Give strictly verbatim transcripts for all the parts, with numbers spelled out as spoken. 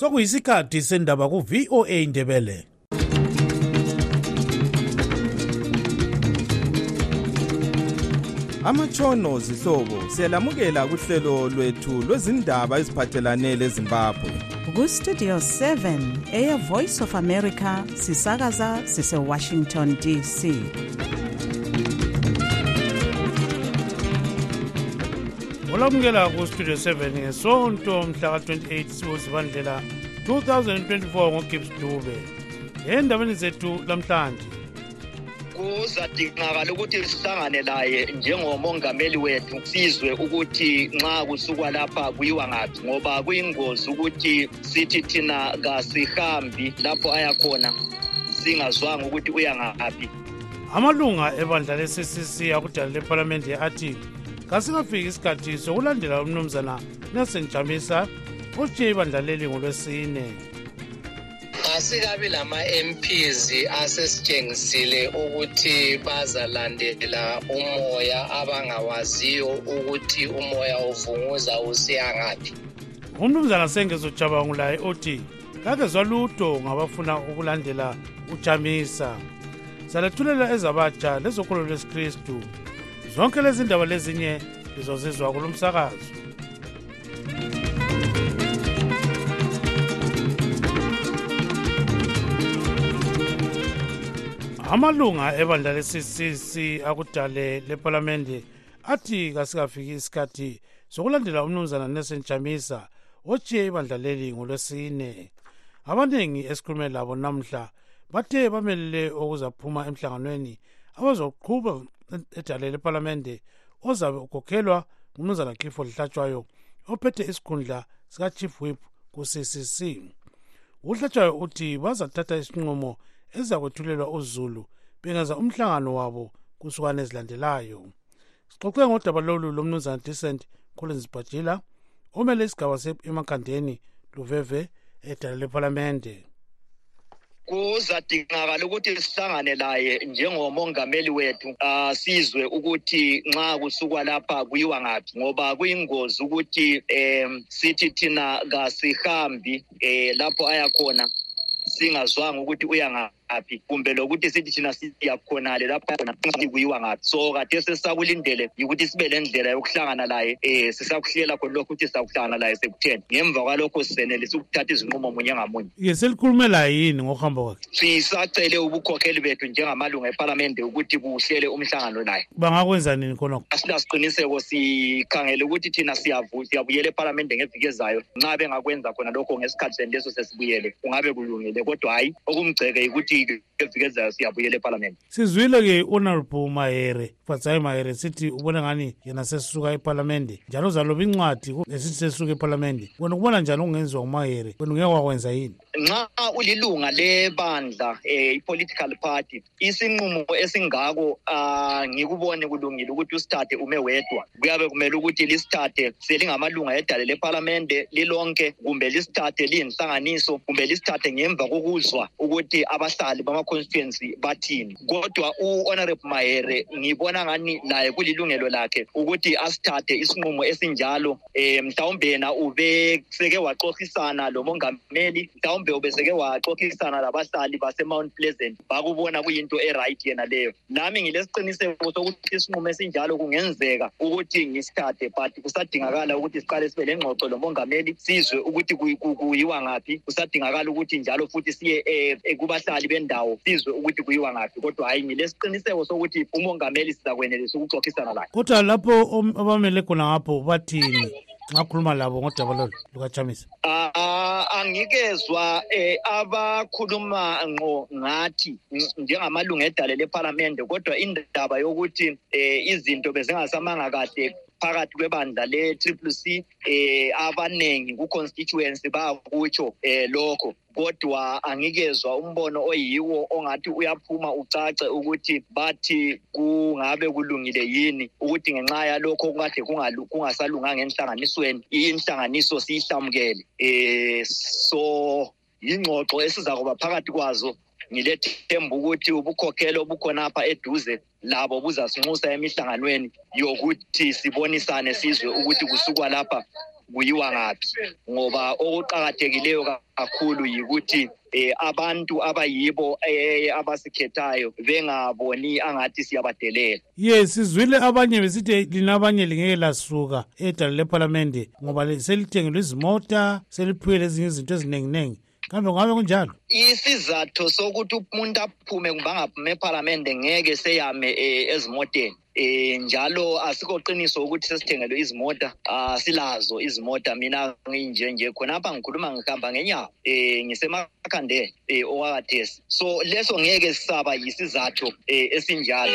sokuyisikhathi sendaba ku-V O A Indebele. Amatshono zihlobo, siyalamukela kuhlelo lwethu lwezindaba eziphathelane leZimbabwe. KuStudio seven, eya Voice of America, sisakaza sise-Washington D C. Olamukela kuStudio seven ngesonto mhla ka twenty-eight Zibandlela twenty twenty-four ngoGibbs Dube. Endabeni zethu lamhlanje kuzadingakala ukuthi sihlangane laye njengomongameli wethu sizwe ukuthi nxa kusukwa lapha kuyiwa ngathi ngoba kuyingozi ukuthi sithi thina kasihambi lapho ayakhona singazwanga ukuthi uya ngaphi. Amalunga ebandla le-C C C akudala leParlamente athi kasingafiki isikhathi sokulandela umnumzana Nelson Chamisa otshiye ibandla leli ngoLwesine. Asikabi lama M Ps asesitshengisile ukuthi bazalandela umoya abangawaziyo ukuthi umoya uvunguza usiya ngaphi. Umnumzana sengezocabangulayo othi kakezwa lutho ngabafuna ukulandela uChamisa. Salethulela ezabatsha lezokholo lwesiKristu. Zonke lezi ndaba lezinye lizozizwa kulomsakazo. Amalunga ebandla le-C C C akudala leParlamente athi kasikafiki isikhathi sokulandela umnumzana Nelson Chamisa otshiye ibandla leli ngoLwesine. Abaningi esikhulume labo namhla bathe bamelele okuzaphuma emhlanganweni abazoqhuba edala leParlamente ozabe ukhokhelwa ngumnumzana Kifo Lihlatshwayo ophethe isikhundla sikaChief Whip ku-C C C. ULihlatshwayo uthi bazathatha isinqumo ezakwethulelwa uZulu bengaza umhlangano wabo kusukana ezilandelayo. Sixoxe ngodaba lolu lomnumzana Decent Collins Bajila omele isigaba eMakhandeni luveve edala leParlamente. Kuzadingakala ukuthi sihlangane laye njengomongameli wethu asizwe ukuthi nxa kusukwa lapha kuyiwa ngathi ngoba kuyingozi ukuthi sithi thina kasihambi lapho ayakhona singazwanga ukuthi uya ngaphi kumbe lokuthi sithi thina siyakhonale lapha kuyiwa ngathi. So kade sesakulindele ukuthi sibe lendlela yokuhlangana laye eh sisakuhlela khona lokho ukuthi sakuhlangana laye sekutheni ngemva kwalokho sisenelisa ukuthatha izinqumo munye ngamunye. Yeselikhulume la yini ngokuhamba kwakhe? Sisacele ubukhokheli bethu njengamalunga eParlamente ukuthi kuhlele umhlangano laye. Bangakwenza nini khona? Asilasiqiniseko, sikhangele ukuthi thina siyavuya siyabuyela eParlamente ngeviki ezayo. Nxa bengakwenza khona lokho ngesikhathi leso sesibuyele kungabe kulungile kodwa hayi okumgceke ukuthi ezigezayo siyabuyela eParlamente. Sizwile ke Honorable Mahere Fatsayi Mahere sithi ubona ngani yena sesuka eParlamente njalo zaloba incwadi lesithi sesuka eParlamente. Wena ukubona njalo ungenziwa nguMahere wena ngeke wakwenza yini? Nxa ulilunga lebandla ipolitical party isinqumo esingako ngikubone kulungile ukuthi usithathe ume wedwa. Kuyabe kumele ukuthi lisithathe selingamalunga edala leParlamente lilonke kumbe lisithathe liyinhlanganiso kumbe lisithathe ngemva kokuzwa ukuthi abahla bama constituency bathini. Kodwa uHonorable Mahere ngibona ngani naye kulilungelo lakhe ukuthi asithathe isinqumo esinjalo. Eh mhlawumbe na ube seke waxoxisana lomongameli, mhlawumbe ubeseke waxoxisana labahlali base Mount Pleasant bakubona kuyinto eright yena leyo. Nami ngilesiqiniseko sokuthi isinqumo esinjalo kungenzeka ukuthi ngisithathe but kusadingakala ukuthi siqale sibe lengxoxo lomongameli sizwe ukuthi kuyiwa ngathi. Kusadingakala ukuthi njalo futhi siye ekubahlali ndawo sizwe ukuthi kuyiwa ngathi kodwa hayi ngilesiqiniseko sokuthi umongameli sizakwenelisa ukuxoxisana laye. Kodwa lapho abamele khona ngapho bathini ngakhuluma labo ngodaba lolu lukaChamisa? Ah angikezwa abakhuluma ngo ngathi njengamalunga edala leParlamente kodwa indaba yokuthi izinto bezingasamanga kade phakathi kwebandla le-C C C eh abanengi ku-constituency bakutsho eh lokho kodwa angikezwa umbono oyiwo ongathi uyaphuma ucace ukuthi bathi kungabe kulungile yini ukuthi ngenxa yalokho kade kungasalunganga enhlanganisweni inhlanganiso siyihlamukele. Eh so ingxoxo esiza kuba phakathi kwazo ngilethemba ukuthi ubukhokhelo obukhona apha eduze labo buzasinxusa emihlanganweni yokuthi sibonisane sizwe ukuthi kusukwa lapha nguyiwangathi ngoba okuqhakathekileyo kakhulu yikuthi abantu abayibo abasikhethayo bengaboni angathi siyabadelela. Yes, sizwile abanye besithi linabanye lingeke lasuka edala leparlamente ngoba selithengelwe izimota, seliphiwe ezinye izinto ezinenginengi. Kambe ngabe kunjalo? Isizathu sokuthi umuntu aphume kubangaphume eparlamente ngeke seyame ezimoteni. E njalo asikoqiniso ukuthi sesithengelwe izimota asilazo izimota mina nginje nje khonapha ngikhuluma ngihamba ngenyawo eh ngisemakhandele eh owakathesi so leso ngeke sisaba yisizathu esinjalo.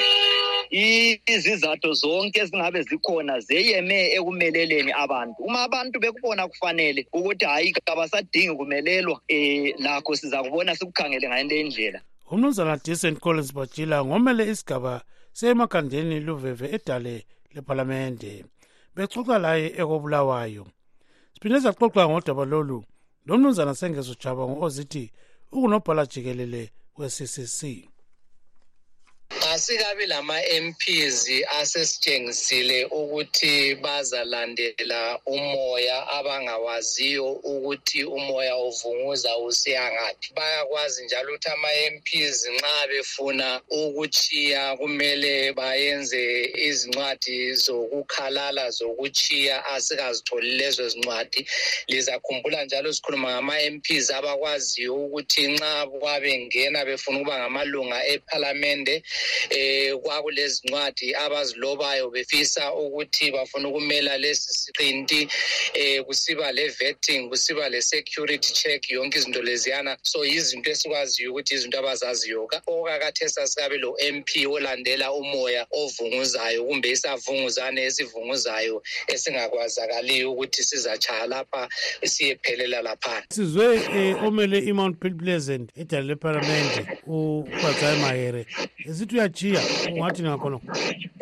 Izizathu zonke ezingabe zikhona zeyeme ekumeleleni abantu uma abantu bekubona kufanele ukuthi hayi kabasadingi kumelelwa eh lakho siza kubona sikukhangele ngale ndlela. Umnumzana Decent Collins Bajila ngomele isigaba semakhandeni luveve edale leparlamente bexoxa laye ekobulawayo siphinde saxoxa ngodaba lolu lomnumzana Sengezo Chaba ngozithi ukunobhala jikelele we-C C C. Asikabi lama M Ps asesitshengisile ukuthi bazalandela umoya abangawaziyo ukuthi umoya uvunguza usiyangathi. Bayakwazi njalo ukuthi ama M Ps nxa befuna ukuchiya kumele bayenze izincwadi zokukhalala zokuchiya asikazitholi lezo zincwadi. Lizakhumbula njalo sikhuluma ngama M Ps abakwaziyo ukuthi nxa kwabengena befuna ukuba ngamalunga eParliament eh kwakulezincwadi abazilobayo befisa ukuthi bafuna ukumela lesi siqinti eh kusiba le vetting kusiba le security check yonke izinto leziyana so izinto esikwaziyo ukuthi izinto abazaziyo okakathesa sikabe lo M P olandela umoya ovunguzayo kumbe isavunguzane esivunguzayo esingakwazakaliyo ukuthi sizachaya lapha siyephelela lapha. Sizwe omele iMount Pleasant edale parliament uKwazayi Mahere zithi uyachia ungathi ngakho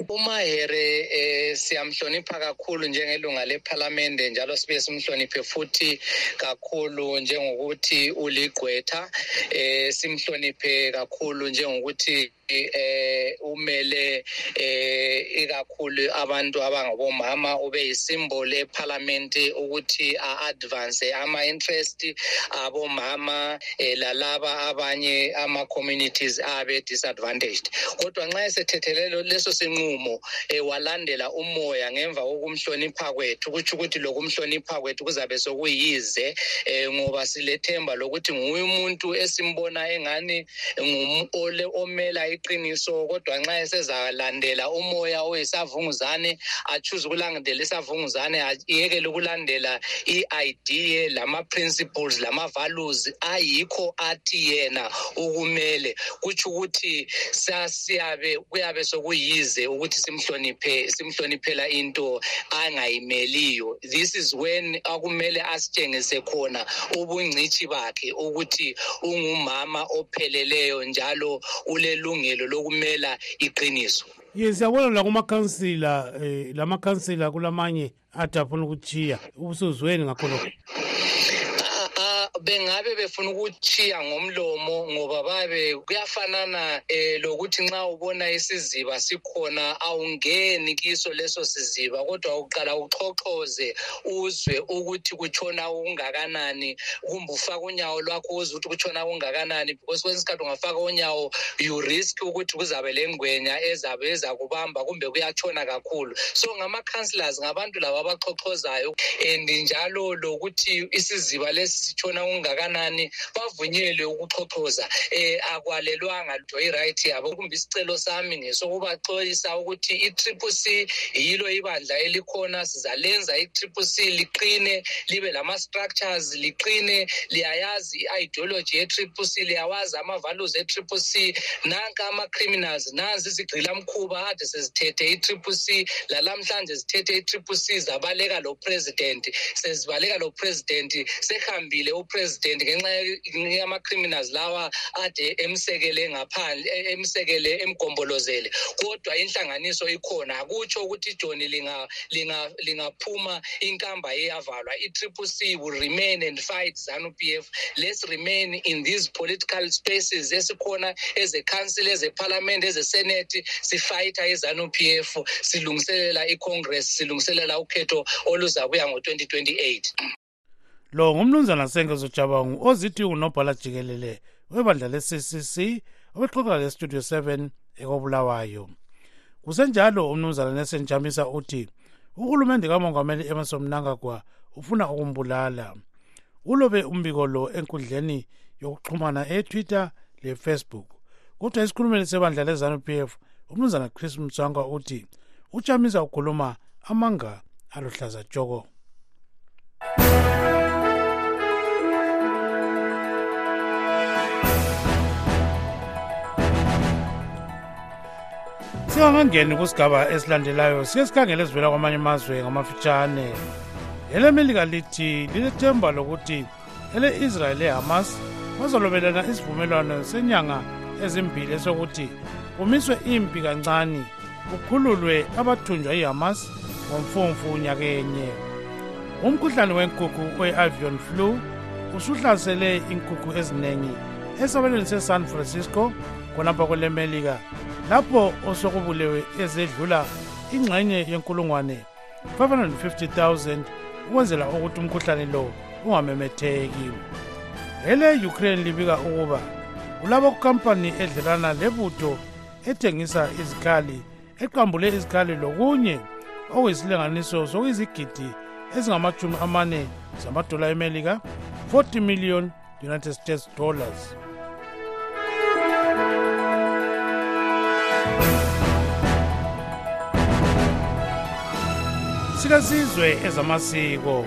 uMahere eh siyamhlonipha kakhulu njengelunga leParliament njalo sibe simhloniphe futhi kakhulu njengokuthi uligqwetha eh simhloniphe kakhulu njengokuthi eh umele eh ikakhulu abantu abangabomama ube yisimbol leParliament ukuthi advance ama interest abomama lalaba abanye ama communities abe disadvantaged kodwa nxa esethethelelo leso sinqumo ewalandela umoya ngemva kokumhlonipha kwethu ukuthi ukuthi lokumhlonipha kwethu kuzabe sokuyize ngoba silethemba lokuthi nguye umuntu esimbona engani ngumole omela iqiniso kodwa nxa esezalandela umoya oyisavunguzane achuze ukulandela isavunguzane ayekele ukulandela iidea lama principles lama values ayikho athi yena ukumele kuthi ukuthi sasiyabe kuyabe sokuyize ukuthi simhloniphe simhloniphela into angayimeliyo. This is when akumele asitshengise khona ubungcithi bakhe ukuthi ungumama opheleleyo njalo ulelungelo lokumela iqiniso. Yesiyabona la kuma councilor la ma councilor kulamanye adafuna ukuchiya ubusuzweni ngakhona bengabe befuna ukuchiya ngomlomo ngoba babe kuyafanana eh lokuthi nxa ubona isiziba sikhona awungeni kiso leso siziba kodwa uqala uxoxoze uzwe ukuthi kuchona ungakanani kumbe ufaka unyawo lwakho uzwe ukuthi kuchona ungakanani because kwesikhathi ungafaka unyawo you risk ukuthi kuzabe lengwenya ezabe ezakubamba kumbe kuyachona kakhulu. So ngama councillors ngabantu laba abaxoxozayo and njalo lokuthi isiziba lesitshona ungakanani bavunyelwe ukuxoxoza eh akwalelwanga nto iright yabo kumbe isicelo sami ngesokubaxolisa ukuthi iTriple C yilo ibandla elikhona sizalenza iTriple C liqine libe lama structures liqine liyayazi ideology yeTriple C liyawazi ama values eTriple C nanka ama criminals nazi izigqila mkhuba ade sezithethe iTriple C lalamhlanje sezithethe iTriple C zabaleka lo president sezibaleka lo president sehambile u president ngenxa yama criminals lawa ade emsekele ngaphandle emsekele emgombolozele kodwa inhlanganiso ikhona akutsho ukuthi joni linga linga lingaphuma inkamba eyavalwa I C C will remain and fight Zanu P F. Let's remain in these political spaces esikhona as a council, as a parliament, as a senate sifighta iZanu P F silungiselela iCongress silungiselela ukhetho oluzabuya ngo twenty twenty-eight. Lo ngumnumzana Sengezo Jabangu ozithi unobhala jikelele webandla le C C C obexoxa leStudio seven ekobulawayo. Kusenjalo umnumzana Nelson Chamisa uthi uhulumende kaMongameli Emmerson Mnangagwa ufuna ukumbulala. Ulobe umbiko lo enkundleni yokuxhumana eTwitter leFacebook. Kodwa isikhulumeli sebandla leZanu P F umnumzana Chris Mtswanga uthi uChamisa ukhuluma amanga aluhlaza tshoko. Singangeni kusigaba esilandelayo siyesikhangele sivela kwamanye amazwe ngamafitshane. EleMelika lithi lilethemba lokuthi ele-Israel leHamas bazolobelana isivumelwano senyanga ezimbili sokuthi kumiswe impi kancane kukhululwe abathunjwa yiHamas ngomfumfu unyakenye. Umkhuhlane wenkukhu we-avian flu usuhlasele inkukhu eziningi esabelweni seSan Francisco khonapha kweleMelika lapho osokubulewe ezedlula ingxenye yenkulungwane five hundred fifty thousand ukwenzela ukuthi umkhuhlane lo ungamemetheki. Ele-Ukraine libika ukuba kulabo kukampani edlelana lebutho ethengisa izikhali eqambule izikhali lokunye okuyisilinganiso sokuyizigidi ezingamachumi amane zamadola eMelika forty million United States dollars. Sikazizwe ezamasiko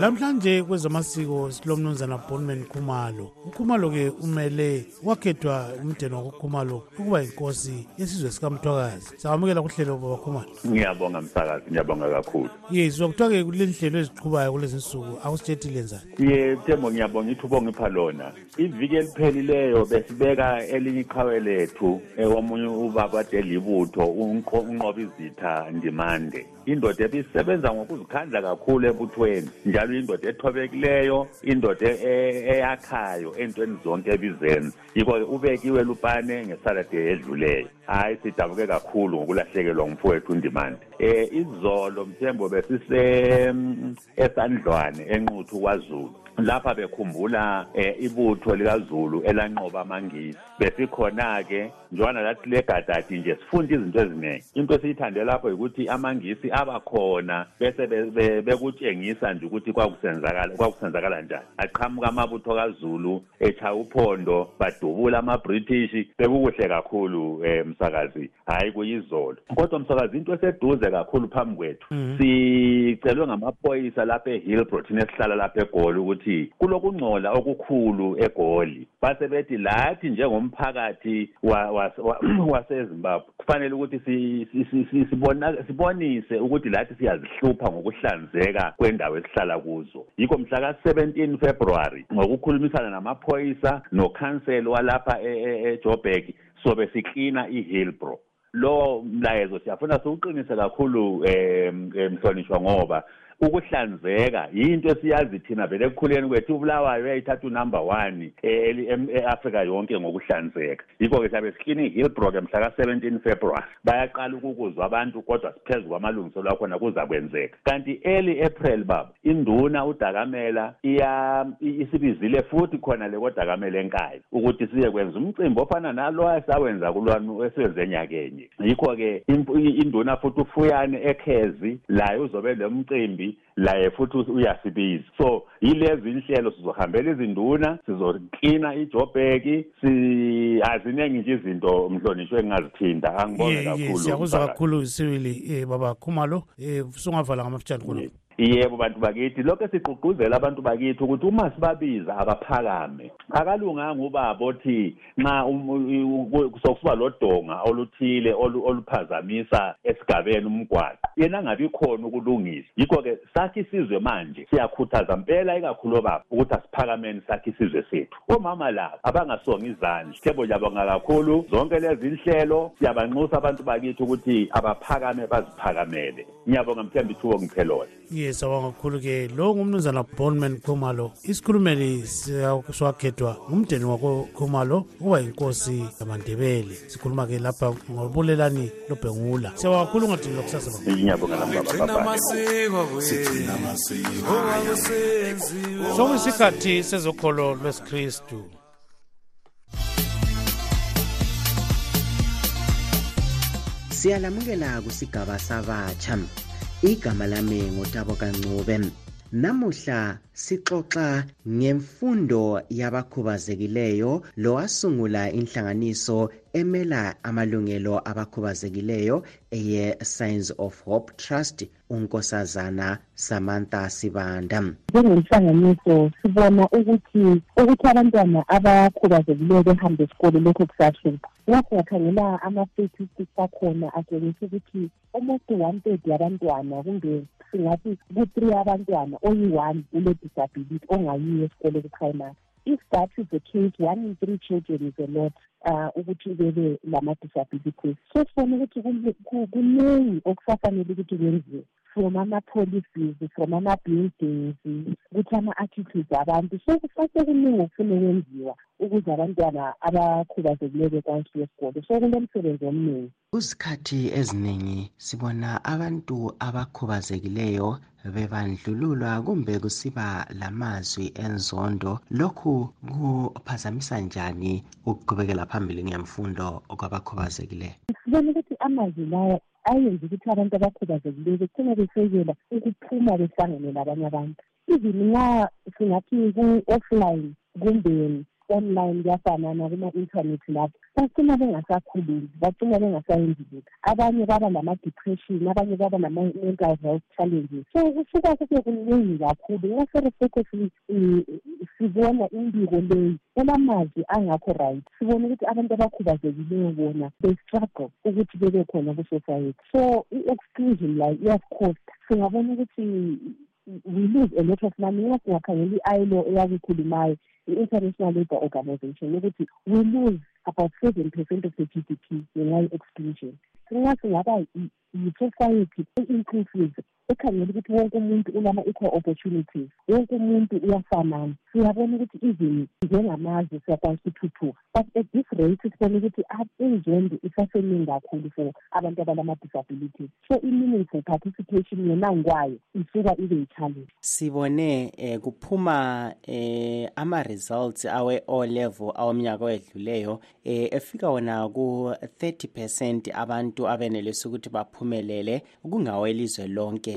lamhlanje kwezamasiko silomnumzana Bonman Khumalo. UKhumalo ke umele wakhethwa umndeni wakuKhumalo ukuba inkosi yesizwe sikaMthwakazi. Sakwamukela kuhlelo baba Khumalo. Ngiyabonga msakazi, ngiyabonga kakhulu. Yezwa kuthiwa ke kulenhlelo eziqhubayo kulezinsuku akusithethi lenzani. Ye Thembo ngiyabonga ithuba ongipha lona. Iviki eliphelileyo besibeka elinye iqhawe lethu ewamunye ubaba delibutho unqoba izitha ndima. Indoda ebisebenza ngokuzikhandla kakhulu ebuthweni njalo indoda ethobekileyo indoda eyakhayo entweni zonke ebizenza yiko ubekiwe lupane ngeSaturday edluleyo. Hayi sidabuke kakhulu ngokulahlekelwa ngumfowethu uNdimande. Eh izolo Mthembo besise eSandlwane enquthu kwaZulu lapha bekhumbula ibutho likaZulu elanqoba amangisi. Besikhona ke njwana lathi legadadi nje sifunda izinto eziningi. Into esiyithande lapho ukuthi amangisi abakhona bese bekutshengisa nje ukuthi kwakusenzakala kwakusenzakala njani. Aqhamuka amabutho kaZulu echaya uphondo badubula amaBritish bekuhle kakhulu umsakazi. Hayi kuyizolo kodwa umsakazi into eseduze kakhulu phambi kwethu sicelwe ngamaphoyisa lapha eHillbrow nesihlala lapha eGoli ukuthi kulokungcola okukhulu eGoli basebethi lathi njengomphakathi waseZimbabwe kufanele ukuthi sibonise ukuthi lathi siyazihlupha ngokuhlanzeka kwendawo esihlala kuzo. Yikho mhla ka seventeenth February ngokukhulumisana namaphoyisa nokhansela walapha eJoburg sobe siklina iHillbrow. Lo mlayezo siyafuna siwuqinise kakhulu emhlonishwa ngoba ukuhlanzeka into esiyazi thina vele ekukhuleni kwethu uBulawayo uyayithatha unumber one eAfrica yonke ngokuhlanzeka. Yikho ke sabe siklini iHillbrow mhla ka seventeenth February bayaqala ukukuzwa abantu kodwa siphezulu kwamalungiselelo akhona kuza kwenzeka. Kanti early April baba induna uDakamela iya isibizile futhi khona le koDakamela enkaya ukuthi siye kwenza umcimbi ofana nalo asawenza kulwanu esenze enyakenye. Yikho ke induna futhi uFuyani eKhezi laye uzobe lomcimbi laye futhi uyasibiza. So yilezi inhlelo sizohambela izinduna sizoklina iJoburg siyazinenge nje izinto mhlonishwe engazithinda. Angibonge kakhulu siyakuzwa kakhulu isiwili baba Khumalo. Singavala ngamafitshane khona. Yebo bantu bakithi lokho esigqugquzela abantu bakithi ukuthi uma sibabiza abaphakame akalunganga ubaba othi ma kusokuba lodonga oluthile oluphazamisa esigabeni umgwaqo yena angabi khona ukulungisa. Yikho ke sathi sizwe manje siyakhuthaza impela ikakhulu baba ukuthi asiphakameni sathi sizwe sethu. Omama laba abangasonga izandla thebo labo ngakakhulu zonke lezi inhlelo siyabanxusa abantu bakithi ukuthi abaphakame baziphakamele. Ngiyabonga mthembi thuwo ngiphelole. Yes, awanga kakhulu ke lo ngumnumzana Bonman Khumalo isikhulumeli sowakhethwa ngumdeni wako Khumalo uba inkosi yamaNdebele sikhuluma ke lapha ngobulelani lobhengula siyabonga kakhulu ngodini lokusasa baba sokuyisikhathi sezokholo lwesiKristu. Siyalamukela kusigaba sabatsha. Igama lami ngoThabo Kancube. Namuhla sixoxa ngemfundo yabakhubazekileyo lowasungula inhlanganiso emela amalungelo abakhubazekileyo eye-Signs of Hope Trust unkosazana Samantha Sibanda. Njengenhlanganiso sibona ukuthi ukuthi abantwana abakhubazekileyo behambe esikole lokhu kusahlupha. Lapho yakhangela ama-statistics akhona atshengisa ukuthi almost one third yabantwana kumbe singathi ku-three abantwana oyi-one ule-disability ongayiyo esikole ku-primary. If that is the case, one in three children is a lot uh ukuthi bebe lama disabilities. So sifuna ukuthi kunengi okusafanele ukuthi kwenziwe from ama policies, from ama buildings, ukuthi ama attitudes abantu so kusasekunengi okufuna kwenziwa ukuze abantwana abakhubazekileyo kwansi yesikole so kunomsebenzi omningi. Kusikhathi eziningi sibona abantu abakhubazekileyo bebandlululwa kumbe kusiba lamazwi enzondo lokhu kuphazamisa njani ukuqhubekela phambili ngemfundo kwabakhubazekileyo. Sibona ukuthi amazwi lawo ayenza ukuthi abantu abakhubazekileyo bethina befeyela ukuphuma behlangene labanye abantu. Izimina singathi ku-offline kumbe online yafanana kuma-internet lapho bacina bengasakhululi bacina bengasayenzileki abanye baba nama-depression abanye baba nama-mental health challenges so kusuka kube kuningi kakhulu ngaserefekosi sibona imbiko leyi elamazwi angakho right sibona ukuthi abantu abakhubazekileyo bona be-struggle ukuthi bebe khona ku-society so i-exclusion like iyasicosta singabona ukuthi we lose a lot of money ngasingakhangela i-I L O eyakukhulumayo the International Labour Organization, we lose about seven percent of the G D P in our exclusion. So we have to have society inclusive. We can look at where the world has equal opportunities, where the world has finance. We have to look at even when a man is supposed to do two. But at this rate, it's going to be at the end. It's also mean that for abantu abalama disabilities. So it means that participation in our way is even a challenge. Sibone kuphuma ama results awe O level awomnyaka wedluleyo efika wona ku thirty percent abantu abenelisa ukuthi baphumelele kungawelizwe lonke.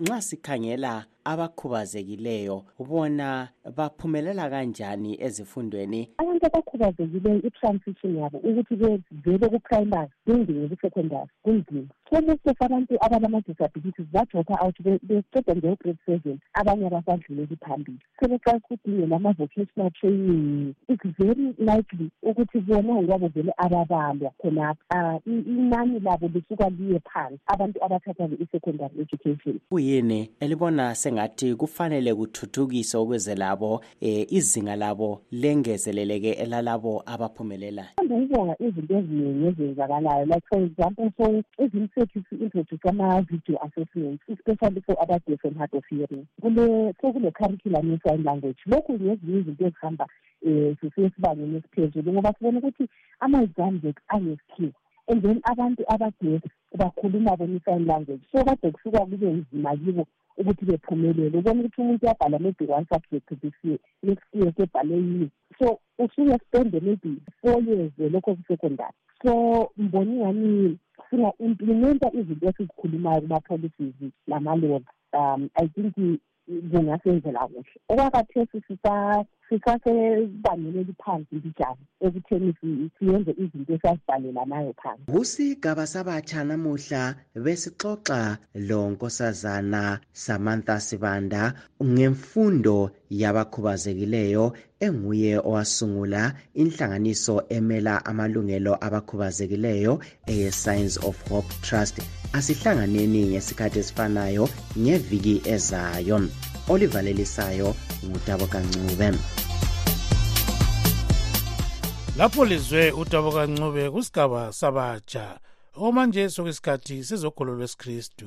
Nxa sikhangela abakhubazekileyo ubona baphumelela kanjani ezifundweni. Abantu abakhubazekileyo i-transition yabo ukuthi bevele ku-primary bengene ku-secondary kunzima. Almost abantu abalama-disabilities bajopha out beceda nge-grade seven abanye abasadluleli phambili. Sebeqala ukudinga nama-vocational training. It's very likely ukuthi bona ngoba vele ababalwa khonapha inani labo lisuka liye phansi abantu abathatha i-secondary education. Kuyini elibona ngathi kufanele kuthuthukiswe ukuze labo izinga labo lengezeleleke elalabo abaphumelela. Ngibonga izinto eziningi ezenzakalayo like for example so izinsethu introduce ama video assessments especially for other different hard of hearing. Kule sokule curriculum ye sign language lokhu ngezinye izinto ezihamba eh sisebangeni esiphezulu ngoba sibona ukuthi ama exams aneskill and then abantu abadide bakhuluma bona sign language so kade kusuka kube nzima yibo ukuthi bephumelele ubona ukuthi umuntu uyabhala maybe one subject this year next year sebhale yini so usuya spend maybe four years lokho ku-secondary so mboni yani singa-implementa izinto esizikhulumayo kuma-policies lama-laws um I think kungasenzela kuhle okwakathesi Kusigaba sabatsha namuhla besixoxa lo nkosazana Samantha Sibanda ngemfundo yabakhubazekileyo enguye owasungula inhlanganiso emela amalungelo abakhubazekileyo e-Signs of Hope Trust. Asihlanganeni ngesikhathi esifanayo ngeviki ezayo. Olivalelisayo uThabo Kancube. Lapho lizwe uThabo Kancube kusigaba sabatsha omanje sokusikhathi sezokholo lwesiKristu.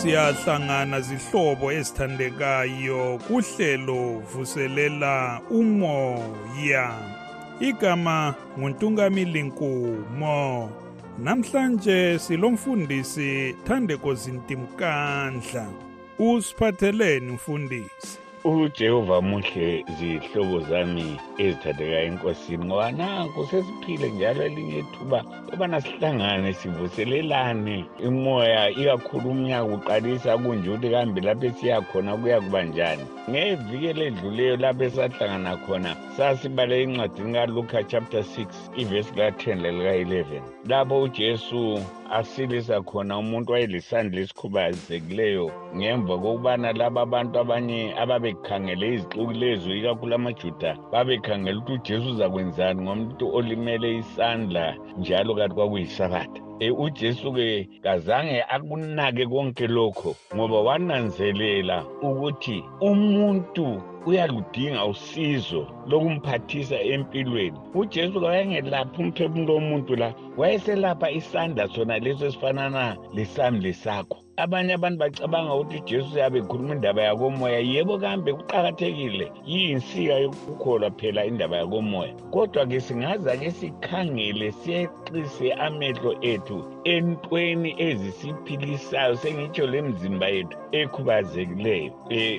Siyahlangana zihlobo esithandekayo kuhlelo vuselela umoya. Igama nguNtungamili Nkumo. Namhlanje silomfundisi Thandeko Zintimkandla. Usiphatheleni mfundisi? UJehova muhle zihlobo zami ezithandekayo enkosini ngoba nanku sesiphile njalo elinye ithuba ubana sihlangane sivuselelane umoya ikakhulu umnyaka uqalisa kunje ukuthi kambe lapho esiyakhona kuya kuba njani. Ngeviki ledluleyo lapho esahlangana khona sasibale incwadini kaLuka chapter six ivesi ka ten lelika eleven lapho uJesu asilisa khona umuntu wayelisandla esikhubazekileyo ngemva kokubana laba abantu abanye ababekhangele izixuku lezo ikakhulu amaJuda babekhangela ukuthi uJesu uzakwenzani ngomuntu olimele isandla njalo kanti kwakuyisabatha. E uJesu ke kazange akunake konke lokho ngoba wananzelela ukuthi umuntu uyaludinga usizo lokumphathisa empilweni. UJesu kayengelapha umphefumulo womuntu la, wayeselapha isandla sona leso esifanana lesamle sakho. Abanye abantu bacabanga ukuthi uJesu yabe khuluma indaba yakomoya, yebo kambe kuqhakathekile yinsika yokukholwa phela indaba yakomoya, kodwa ke singaza ke sikhangele siyeqise amehlo ethu entweni ezisiphilisayo sengitsho lemizimba yethu ekhubazekileyo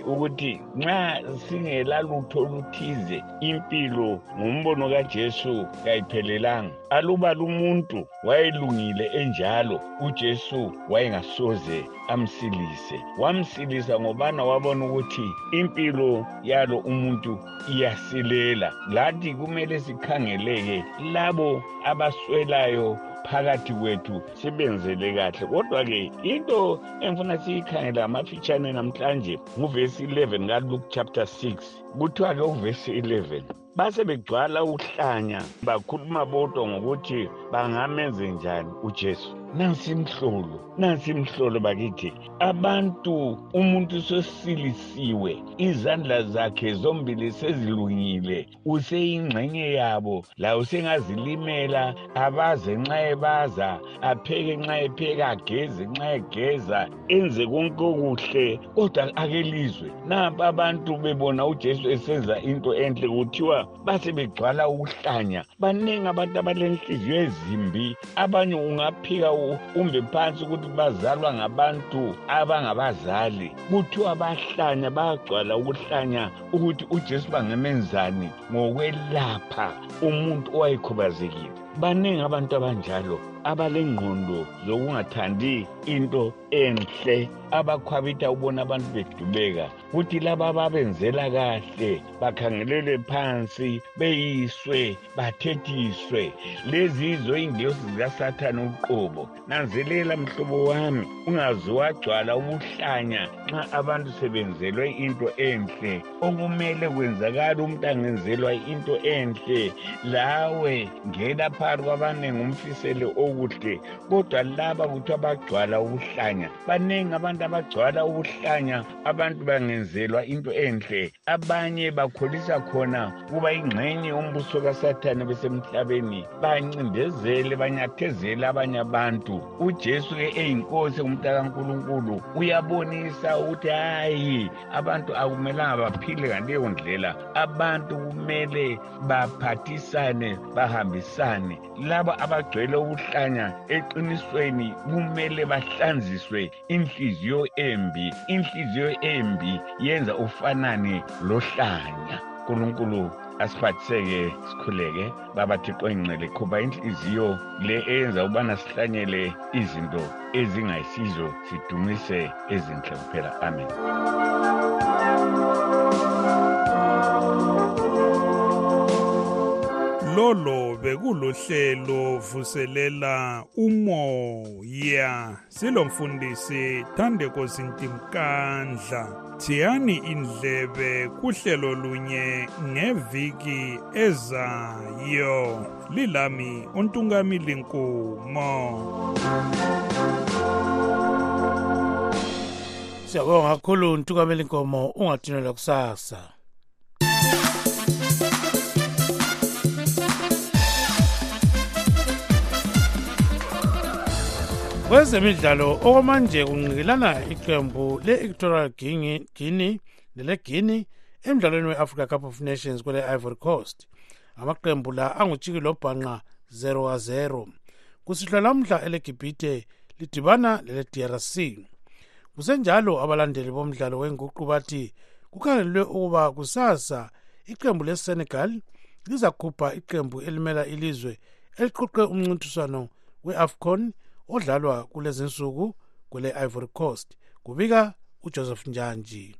ukuthi nxa singelalutho oluthize impilo ngombono kaJesu kayiphelelanga. Aluba umuntu wayelungile enjalo uJesu wayengasoze amsilise, wamsilisa ngobana wabona ukuthi impilo yalo umuntu iyasilela. Lathi kumele sikhangeleke labo abaswelayo phakathi kwethu sibenzele kahle. Kodwa ke into engifuna siyikhangela amafitshane namhlanje nguvesi eleven kaLuke chapter six. Kuthiwa ke uvesi eleven base begcwala uhlanya bakhuluma bodwa ngokuthi bangamenze njani uJesu. Nansi imhlolo, nansi imhlolo bakithi. Abantu umuntu sosilisiwe, izandla zakhe zombili sezilungile, useyingxenye yabo la usengazilimela, abaze nxa ebaza, apheke nxa epheka, ageze nxa egeza, enze konke okuhle kodwa akelizwe. Napa abantu bebona uJesu esenza into enhle, kuthiwa base begcwala ukuhlanya. Baningi abantu abalenhliziyo ezimbi, abanye ungaphika umbe phansi ukuthi bazalwa ngabantu abangabazali. Kuthiwa bahlanya bagcwala ukuhlanya ukuthi uJesu bangemenzani ngokwelapha umuntu owayekhubazekile. Baningi abantu abanjalo abalengqondo zokungathandi into enhle, abakhwabitha ubona abantu bedubeka, kuthi laba ababenzela kahle bakhangelele phansi beyiswe bathethiswe. Lezi yizo ingilosi zikaSathane uqobo. Nanzelela mhlobo wami ungazwagcwala ubuhlanya nxa abantu sebenzelwe into enhle. Okumele kwenzakala umuntu angenzelwa into enhle, lawe ngena phakathi kwabanengi umfisele okuhle. Kodwa laba kuthiwa bagcwala ubuhlanya. Baningi abantu abagcwala ubuhlanya, abantu bangenzelwa into enhle. Abanye bakholisa khona kuba ingxenye umbuso kaSathane besemhlabeni, bayancindezele banyathezele abanye abantu. UJesu ke eyinkosi uMntakaNkulunkulu uyabonisa ukuthi hayi abantu akumelanga baphile ngaleyo ndlela, abantu kumele baphathisane bahambisane. Laba abagcwele ubuhlanya eqinisweni kumele bahlanziswe inhliziyo embi. Inhliziyo embi yenza ufanane lohlanya. uNkulunkulu asiphatheke sikhuleke baba Thixo engcwele khuba inhliziyo le eyenza ubana sihlanyele izinto ezingayisizo sidumise ezinhle kuphela. Amen. Lolo bekulohlelo vuselela umoya silomfundisi Thandeko Zintimkandla. Thiyani indlebe kuhlelo lunye ngeviki ezayo. Lilami uNtungamile Nkomo. Siyabonga kakhulu uNtungamile Nkomo ungathunela kusasa. Kwezemidlalo okwamanje kungqilana iqembu le-Equatorial Guinea lele-Guinea emdlalweni we-Africa Cup of Nations kwele-Ivory Coast. Amaqembu la angutshikilobhanqa zero zero. Kusihlwa lamhla eleGibhithe lidibana lele-D R C. Kusenjalo abalandeli bomdlalo wenguqu bathi kukhangelelwe ukuba kusasa iqembu le-Senegal lizakhupha iqembu elimela ilizwe eliqoqe umncintiswano we-AFCON odlalwa kulezinsuku kule Ivory Coast. Kubika uJoseph Njanji.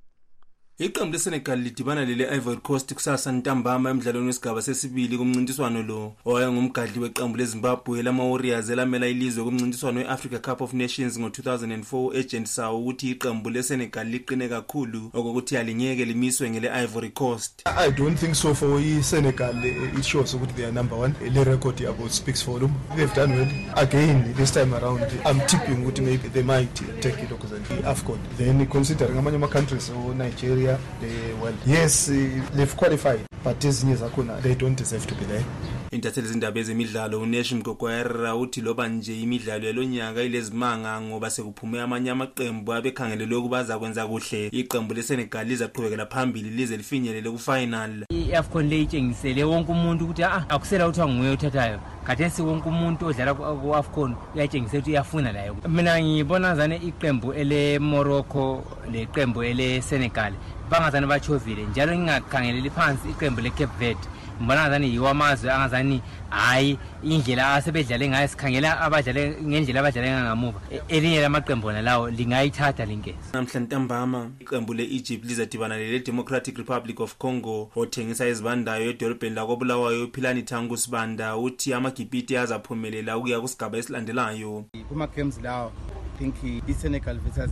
Iqembu leSenegal lidibana lele Ivory Coast kusasa ntambama emidlalweni wesigaba sesibili kumncintiswano lo owayengumgadli weqembu leZimbabwe lama Warriors elamela ilizwe kumncintiswano weAfrica Cup of Nations ngo-two thousand four agent sawo ukuthi iqembu leSenegal liqine kakhulu okokuthi alinyeke limiswe ngele Ivory Coast. I don't think so for iSenegal. It shows ukuthi they are number one. The record yabo speaks for them. They've done well again this time around. I'm tipping ukuthi maybe they might take it because the AFCON. Then considering amanye ama countries o Nigeria. They, well, yes, they've qualified, but these years they don't deserve to be there. Intatheli izindaba ezemidlalo uNesh Mgogwera uthi loba nje imidlalo yalonyaka ilezimanga ngoba sekuphume amanye amaqembu abekhangelelwe ukubaza kwenza kuhle. Iqembu leSenegal lizaqhubekela phambili lize lifinyelele kufinal. I-AFCON le itshengisele wonke umuntu ukuthi a akusela ukuthi anguye othathayo. Khathesi wonke umuntu odlala ku-AFCON uyatshengisela ukuthi uyafuna layo. Mina ngibona zane iqembu ele Morocco leqembu ele Senegal bangazani bachovile njalo ngingakhangeleli phansi iqembu leCape Verde. Mbona ngazani yiwo amazwe angazani hayi indlela asebedlale ngayo sikhangela abadlale ngendlela abadlale ngangamuva elinye lamaqembu lawo lingayithatha linkezi. Namhla ntambama iqembu leEgypt lizadibana leDemocratic Republic of Congo. Othengisa izibandayo edolobheni lakoBulawayo uPhilani Thangu Sibanda uthi amaGibhithe azaphumelela ukuya kusigaba esilandelayo. Kuma games lawo I think iSenegal versus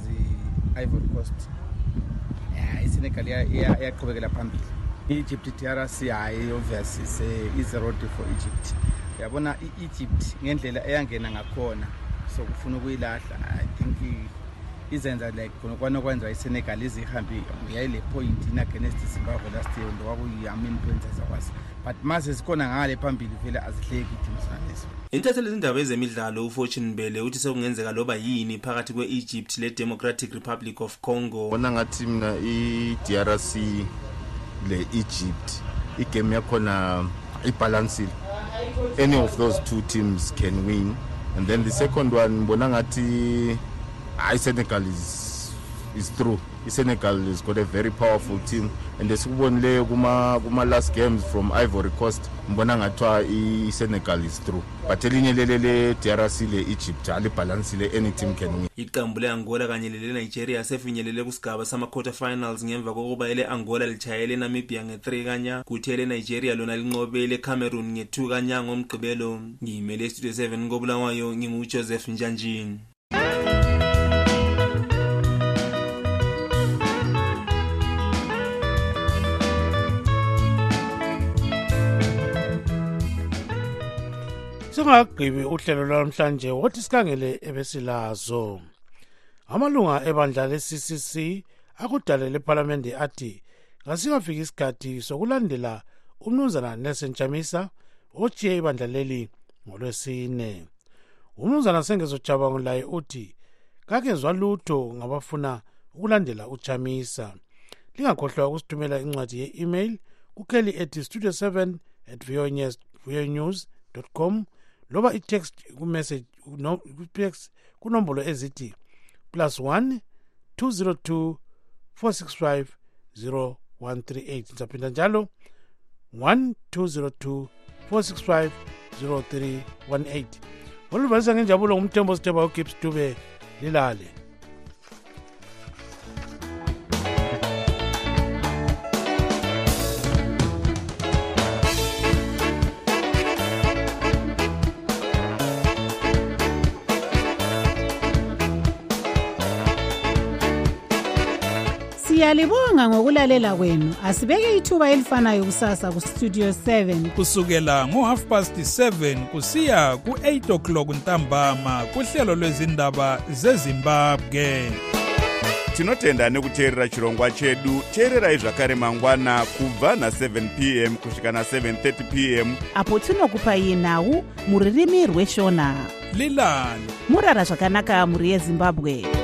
Ivory Coast. Yeah, iSenegal iyaqhubekela phambili. Egypt T R C hayi obviously is a road for Egypt. Yabona iEgypt ngendlela eyangena ngakhona so kufuna ukuyilahla. I think izenza like konokwana kwenziwa iSenegal izihambi ngiyayile point in against Zimbabwe last year ndo kwakuyamin points zakwasa but mase sikhona ngale phambili vele azihleki teams zalezo. Intatheli izindaba ezemidlalo uFortune Bele uthi sekungenzeka loba yini phakathi kweEgypt leDemocratic Republic of Congo. Bona ngathi mina iDRC le Egypt igame yakhona ibalance. Any of those two teams can win, and then the second one bona ngathi iSenegal is is through. iSenegal has got a very powerful team, and esikubonile kuma kuma last games from Ivory Coast mbona ngathiwa iSenegal is through, but elinye lelele D R C le Egypt alibalance le any team can win. Iqembu le Angola kanye le Nigeria sefinyelele kusigaba sama quarter finals ngemva kokuba ele Angola lichayele Namibia nge three kanya kuthi ele Nigeria lona linqobele Cameroon nge two kanya ngomgqibelo. Ngimele Studio seven ngoBulawayo ngingu Joseph Njanjini. Singagqibi uhlelo lwamhlanje wathi sikhangele ebesilazo. Amalunga ebandla le-C C C akudalele ephalamende athi ngasingafika isikhathi sokulandela uMnumzana Nelson Chamisa otshiye ibandla leli ngoLwesine. UMnumzana Sengezo Jabangu laye uthi kakenzwa lutho ngabafuna ukulandela uChamisa. Lingakhohlwa ukusithumela incwadi ye-email kukheli ethi studio seven at vonews dot com loba i-text ku-message ku-text kunombolo ezithi plus one two zero two four six five zero one three eight. Nizaphinda njalo one two zero two four six five zero three one eight. Olubasa ngenjabulo ngumthembo Sithemba uKips Dube lilale. Siyalibonga ngokulalela kwenu. Asibeke ithuba elifanayo kusasa ku Studio seven kusukela ngo half past seven kusiya ku eight o'clock ntambama kuhlelo lwezindaba zeZimbabwe. Tinotendane kuteerera chirongwa chedu. Teererai zvakare mangwana kubva na seven p m kusvika na seven thirty p m apo tinokupa yinawu muririmi rweshona. Lilani murara zvakanaka muri yeZimbabwe.